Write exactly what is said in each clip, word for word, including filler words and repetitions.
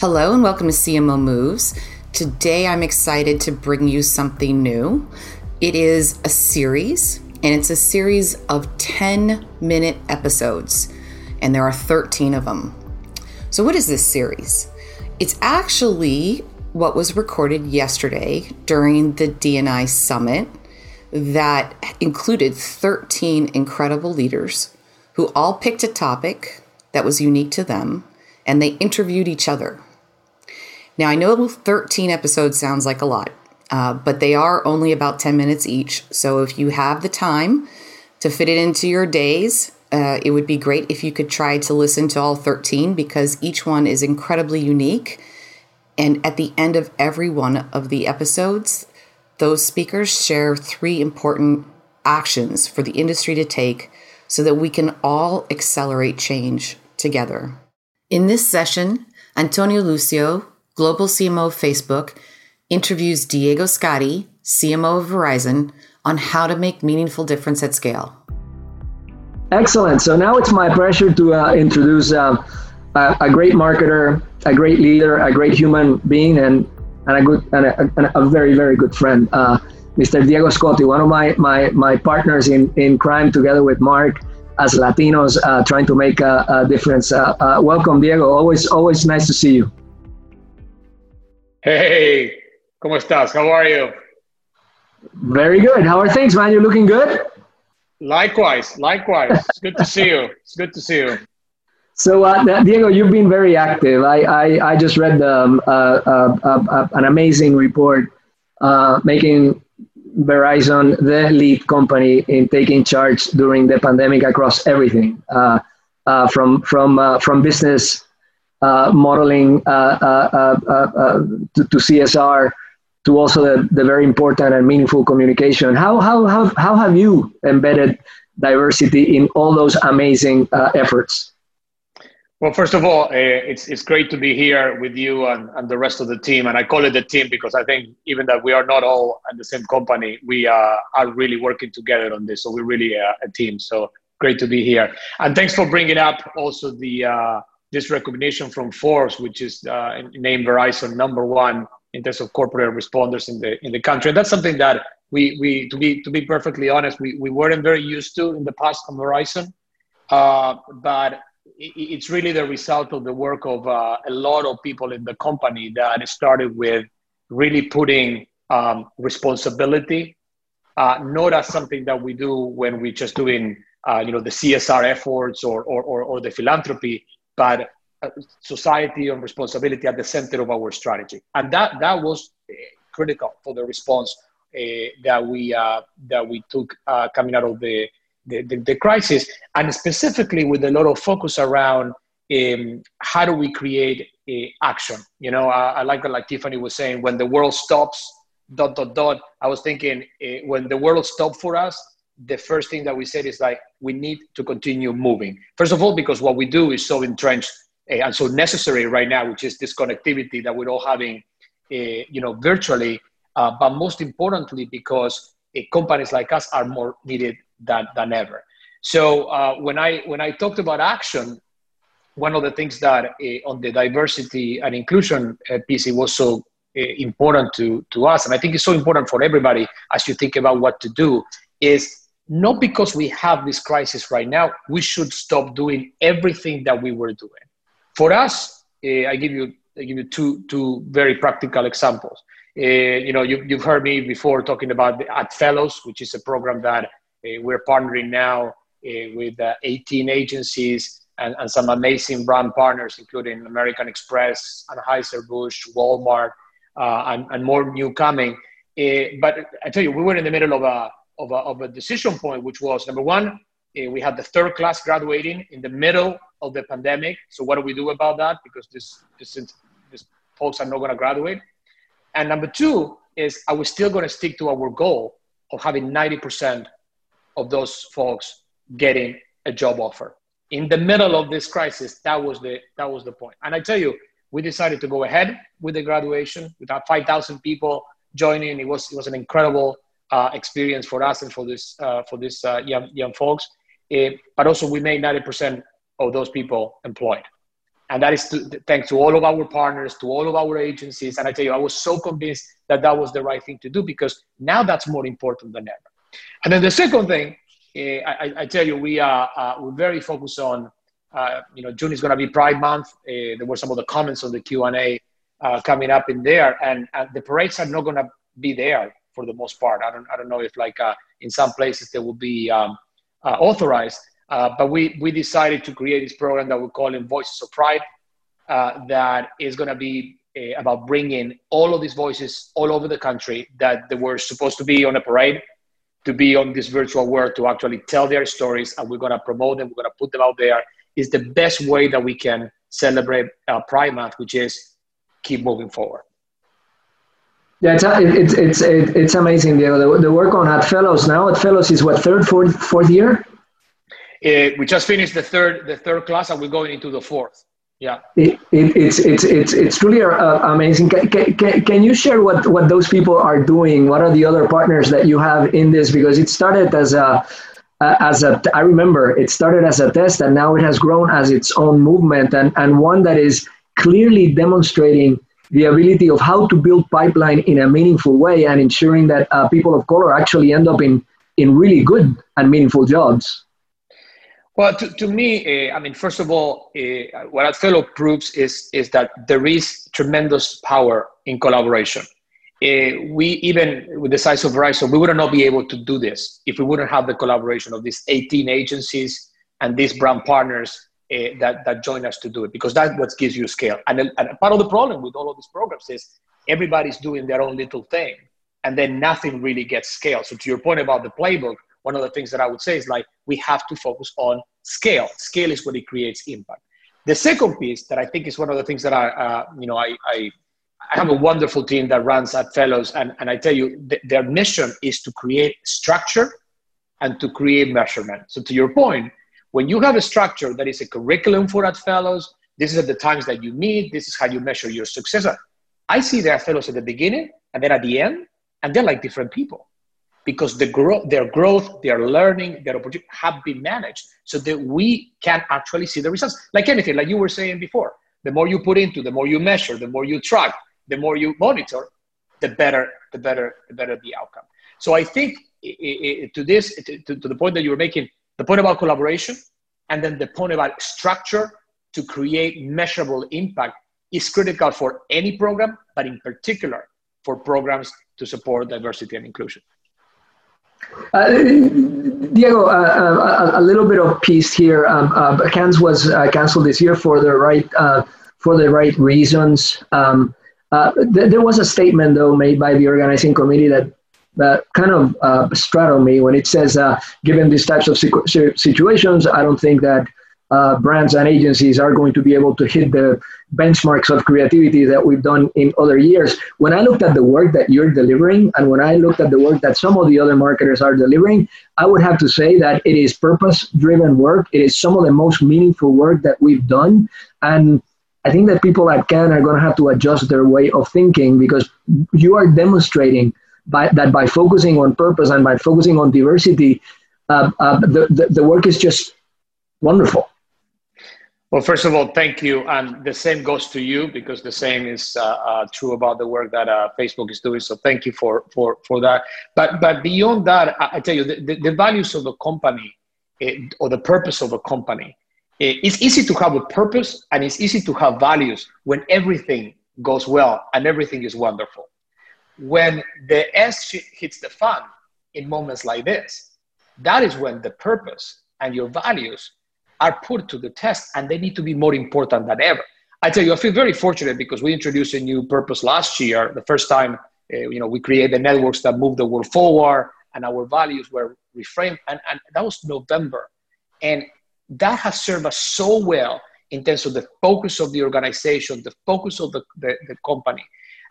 Hello and welcome to C M O Moves. Today I'm excited to bring you something new. It is a series, and it's a series of ten-minute episodes, and there are thirteen of them. So what is this series? It's actually what was recorded yesterday during the D and I Summit that included thirteen incredible leaders who all picked a topic that was unique to them, and they interviewed each other. Now, I know thirteen episodes sounds like a lot, uh, but they are only about ten minutes each. So if you have the time to fit it into your days, uh, it would be great if you could try to listen to all thirteen, because each one is incredibly unique. And at the end of every one of the episodes, those speakers share three important actions for the industry to take so that we can all accelerate change together. In this session, Antonio Lucio, Global C M O of Facebook, interviews Diego Scotti, C M O of Verizon, on how to make meaningful difference at scale. Excellent. So now it's my pleasure to uh, introduce uh, a, a great marketer, a great leader, a great human being, and and a good and a, and a very very good friend, uh, Mister Diego Scotti, one of my my my partners in in crime, together with Mark, as Latinos uh, trying to make a, a difference. Uh, uh, welcome, Diego. Always, always nice to see you. Hey, ¿cómo estás? How are you? Very good. How are things, man? You're looking good? Likewise, likewise. It's good to see you. It's good to see you. So, uh, Diego, you've been very active. I I, I just read the, um, uh, uh, uh, uh, an amazing report uh, making Verizon the lead company in taking charge during the pandemic across everything, uh, uh, from from uh, from business Uh, modeling uh, uh, uh, uh, to, to C S R, to also the, the very important and meaningful communication. How how how how have you embedded diversity in all those amazing uh, efforts? Well, first of all, uh, it's it's great to be here with you and, and the rest of the team. And I call it the team because I think even that we are not all at the same company, we uh, are really working together on this. So we're really uh, a team. So great to be here. And thanks for bringing up also the Uh, this recognition from Forbes, which is uh, named Verizon number one in terms of corporate responders in the in the country. And that's something that we, we to be to be perfectly honest, we, we weren't very used to in the past on Verizon. Uh, but it, it's really the result of the work of uh, a lot of people in the company that started with really putting um, responsibility, uh, not as something that we do when we're just doing uh, you know, the C S R efforts or or, or, or the philanthropy, but society and responsibility at the center of our strategy. And that that was critical for the response uh, that we uh, that we took uh, coming out of the the, the the crisis, and specifically with a lot of focus around um, how do we create a action. You know, I, I like that, like Tiffany was saying, when the world stops, dot, dot, dot. I was thinking uh, when the world stopped for us, the first thing that we said is like, we need to continue moving. First of all, because what we do is so entrenched and so necessary right now, which is this connectivity that we're all having, uh, you know, virtually. Uh, but most importantly, because uh, companies like us are more needed than, than ever. So uh, when I when I talked about action, one of the things that uh, on the diversity and inclusion uh, piece, it was so uh, important to, to us. And I think it's so important for everybody as you think about what to do, is not because we have this crisis right now, we should stop doing everything that we were doing. For us, uh, I give you I give you two two very practical examples. Uh, you know, you, you've heard me before talking about the Ad Fellows, which is a program that uh, we're partnering now uh, with uh, eighteen agencies and, and some amazing brand partners, including American Express, Anheuser-Busch, Walmart, uh, and, and more new coming. Uh, but I tell you, we were in the middle of a Of a, of a decision point, which was, number one, eh, we had the third class graduating in the middle of the pandemic. So what do we do about that? Because this, this, this folks are not going to graduate. And number two is, are we still going to stick to our goal of having ninety percent of those folks getting a job offer? In the middle of this crisis, that was the, that was the point. And I tell you, we decided to go ahead with the graduation. We got five thousand people joining. It was, it was an incredible Uh, experience for us and for this uh, for this uh, young young folks, uh, but also we made ninety percent of those people employed, and that is to, thanks to all of our partners, to all of our agencies. And I tell you, I was so convinced that that was the right thing to do, because now that's more important than ever. And then the second thing, uh, I, I tell you, we are uh, we're very focused on, uh, you know, June is going to be Pride Month. Uh, there were some of the comments on the Q and A uh, coming up in there, and uh, the parades are not going to be there. For the most part, I don't. I don't know if, like, uh, in some places they will be um, uh, authorized. Uh, but we we decided to create this program that we're calling Voices of Pride, uh, that is going to be uh, about bringing all of these voices all over the country that they were supposed to be on a parade, to be on this virtual world, to actually tell their stories, and we're going to promote them. We're going to put them out there. It's the best way that we can celebrate uh, Pride Month, which is keep moving forward. Yeah, it's it's it's it's amazing, Diego. The, the work on Ad Fellows now. Ad Fellows is what, third, fourth, fourth year? It, we just finished the third the third class, and we're going into the fourth. Yeah. It, it, it's it's it's it's really uh, amazing. Can, can can you share what what those people are doing? What are the other partners that you have in this? Because it started as a as a I remember it started as a test, and now it has grown as its own movement, and and one that is clearly demonstrating the ability of how to build pipeline in a meaningful way and ensuring that uh, people of color actually end up in, in really good and meaningful jobs. Well, to, to me, uh, I mean, first of all, uh, what Ad Fellows proves is, is that there is tremendous power in collaboration. Uh, we, even with the size of Verizon, we would not be able to do this if we wouldn't have the collaboration of these eighteen agencies and these brand partners Uh, that, that join us to do it, because that's what gives you scale. And, and part of the problem with all of these programs is everybody's doing their own little thing, and then nothing really gets scale. So to your point about the playbook, one of the things that I would say is, like, we have to focus on scale. Scale is what it creates impact. The second piece that I think is one of the things that I, uh, you know, I, I, I have a wonderful team that runs Ad Fellows, and, and I tell you, th- their mission is to create structure and to create measurement. So to your point, when you have a structure that is a curriculum for Ad Fellows, this is at the times that you meet, this is how you measure your success. I see the Ad Fellows at the beginning and then at the end, and they're like different people, because the gro- their growth, their learning, their opportunity have been managed so that we can actually see the results. Like anything, like you were saying before, the more you put into, the more you measure, the more you track, the more you monitor, the better, the better, the better the outcome. So I think it, it, to this, to, to the point that you were making, the point about collaboration, and then the point about structure to create measurable impact is critical for any program, but in particular for programs to support diversity and inclusion. Uh, Diego, uh, a, a little bit of peace here. Um, uh, Cannes was uh, canceled this year for the right uh, for the right reasons. Um, uh, th- there was a statement, though, made by the organizing committee that That kind of uh, straddled me when it says, uh, given these types of situations, I don't think that uh, brands and agencies are going to be able to hit the benchmarks of creativity that we've done in other years. When I looked at the work that you're delivering, and when I looked at the work that some of the other marketers are delivering, I would have to say that it is purpose-driven work. It is some of the most meaningful work that we've done. And I think that people at Cannes are going to have to adjust their way of thinking, because you are demonstrating By, that by focusing on purpose and by focusing on diversity, uh, uh, the, the, the work is just wonderful. Well, first of all, thank you. And the same goes to you, because the same is uh, uh, true about the work that uh, Facebook is doing. So thank you for for, for that. But but beyond that, I, I tell you, the, the, the values of the company uh, or the purpose of a company, it's easy to have a purpose and it's easy to have values when everything goes well and everything is wonderful. When the S hits the fan in moments like this, that is when the purpose and your values are put to the test, and they need to be more important than ever. I tell you, I feel very fortunate because we introduced a new purpose last year. The first time, uh, you know, we created networks that move the world forward, and our values were reframed, and, and that was November. And that has served us so well in terms of the focus of the organization, the focus of the, the, the company.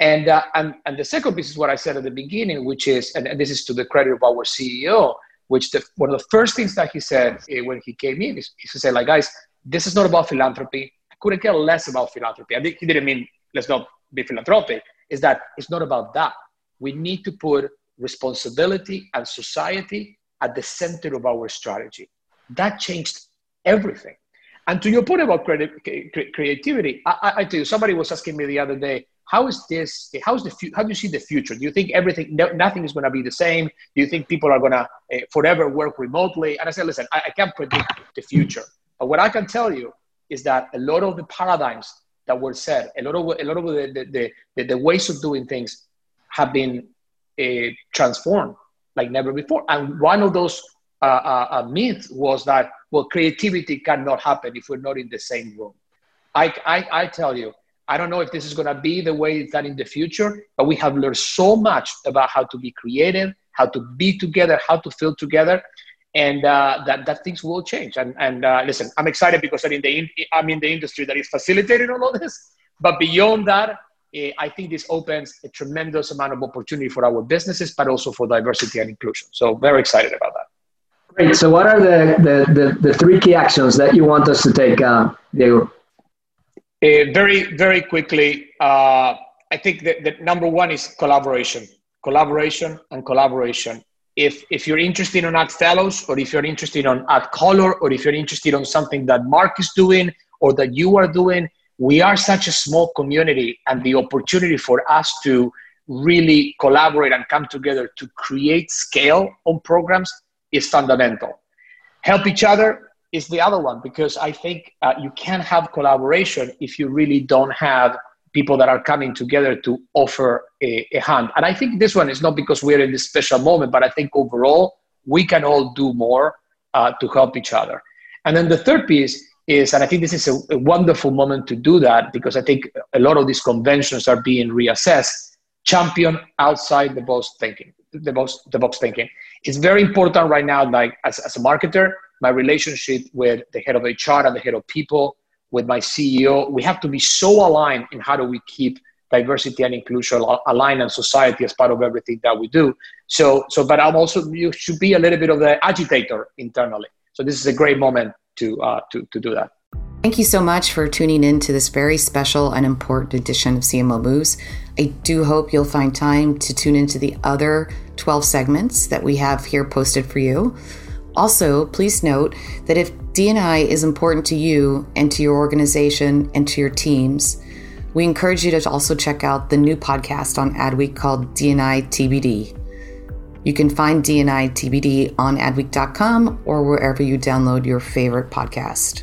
And, uh, and, and the second piece is what I said at the beginning, which is, and, and this is to the credit of our C E O, which the, one of the first things that he said uh, when he came in is, is to say, like, guys, this is not about philanthropy. I couldn't care less about philanthropy. I think he didn't mean let's not be philanthropic. Is that it's not about that. We need to put responsibility and society at the center of our strategy. That changed everything. And to your point about credit, creativity, I, I tell you, somebody was asking me the other day, how is this? How's the? How do you see the future? Do you think everything? No, nothing is going to be the same. Do you think people are going to uh, forever work remotely? And I said, listen, I, I can't predict the future, but what I can tell you is that a lot of the paradigms that were set, a lot of a lot of the the, the, the ways of doing things have been uh, transformed like never before. And one of those uh, uh, myths was that, well, creativity cannot happen if we're not in the same room. I I, I tell you, I don't know if this is going to be the way it's done in the future, but we have learned so much about how to be creative, how to be together, how to feel together, and uh, that, that things will change. And, and uh, listen, I'm excited because I'm in, the in, I'm in the industry that is facilitating all of this. But beyond that, uh, I think this opens a tremendous amount of opportunity for our businesses, but also for diversity and inclusion. So very excited about that. Great. So what are the, the, the, the three key actions that you want us to take, uh, Diego? Uh, very, very quickly, uh, I think that, that number one is collaboration, collaboration and collaboration. If if you're interested in Ad Fellows, or if you're interested on Ad Color, or if you're interested on something that Mark is doing or that you are doing, we are such a small community, and the opportunity for us to really collaborate and come together to create scale on programs is fundamental. Help each other is the other one, because I think uh, you can't have collaboration if you really don't have people that are coming together to offer a, a hand. And I think this one is not because we're in this special moment, but I think overall we can all do more uh, to help each other. And then the third piece is, and I think this is a, a wonderful moment to do that, because I think a lot of these conventions are being reassessed, champion outside the box thinking. The box, the box thinking. It's very important right now, like as, as a marketer, my relationship with the head of H R and the head of people, with my C E O, we have to be so aligned in how do we keep diversity and inclusion aligned in society as part of everything that we do. So, so, but I'm also, you should be a little bit of the agitator internally. So this is a great moment to, uh, to, to do that. Thank you so much for tuning in to this very special and important edition of C M O Moves. I do hope you'll find time to tune into the other twelve segments that we have here posted for you. Also, please note that if D and I is important to you and to your organization and to your teams, we encourage you to also check out the new podcast on Adweek called D and I T B D. You can find D and I T B D on adweek dot com or wherever you download your favorite podcast.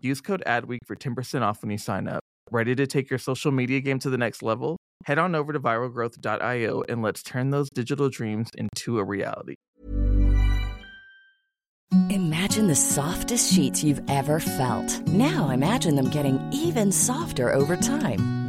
Use code ADWEEK for ten percent off when you sign up. Ready to take your social media game to the next level? Head on over to viral growth dot io and let's turn those digital dreams into a reality. Imagine the softest sheets you've ever felt. Now imagine them getting even softer over time.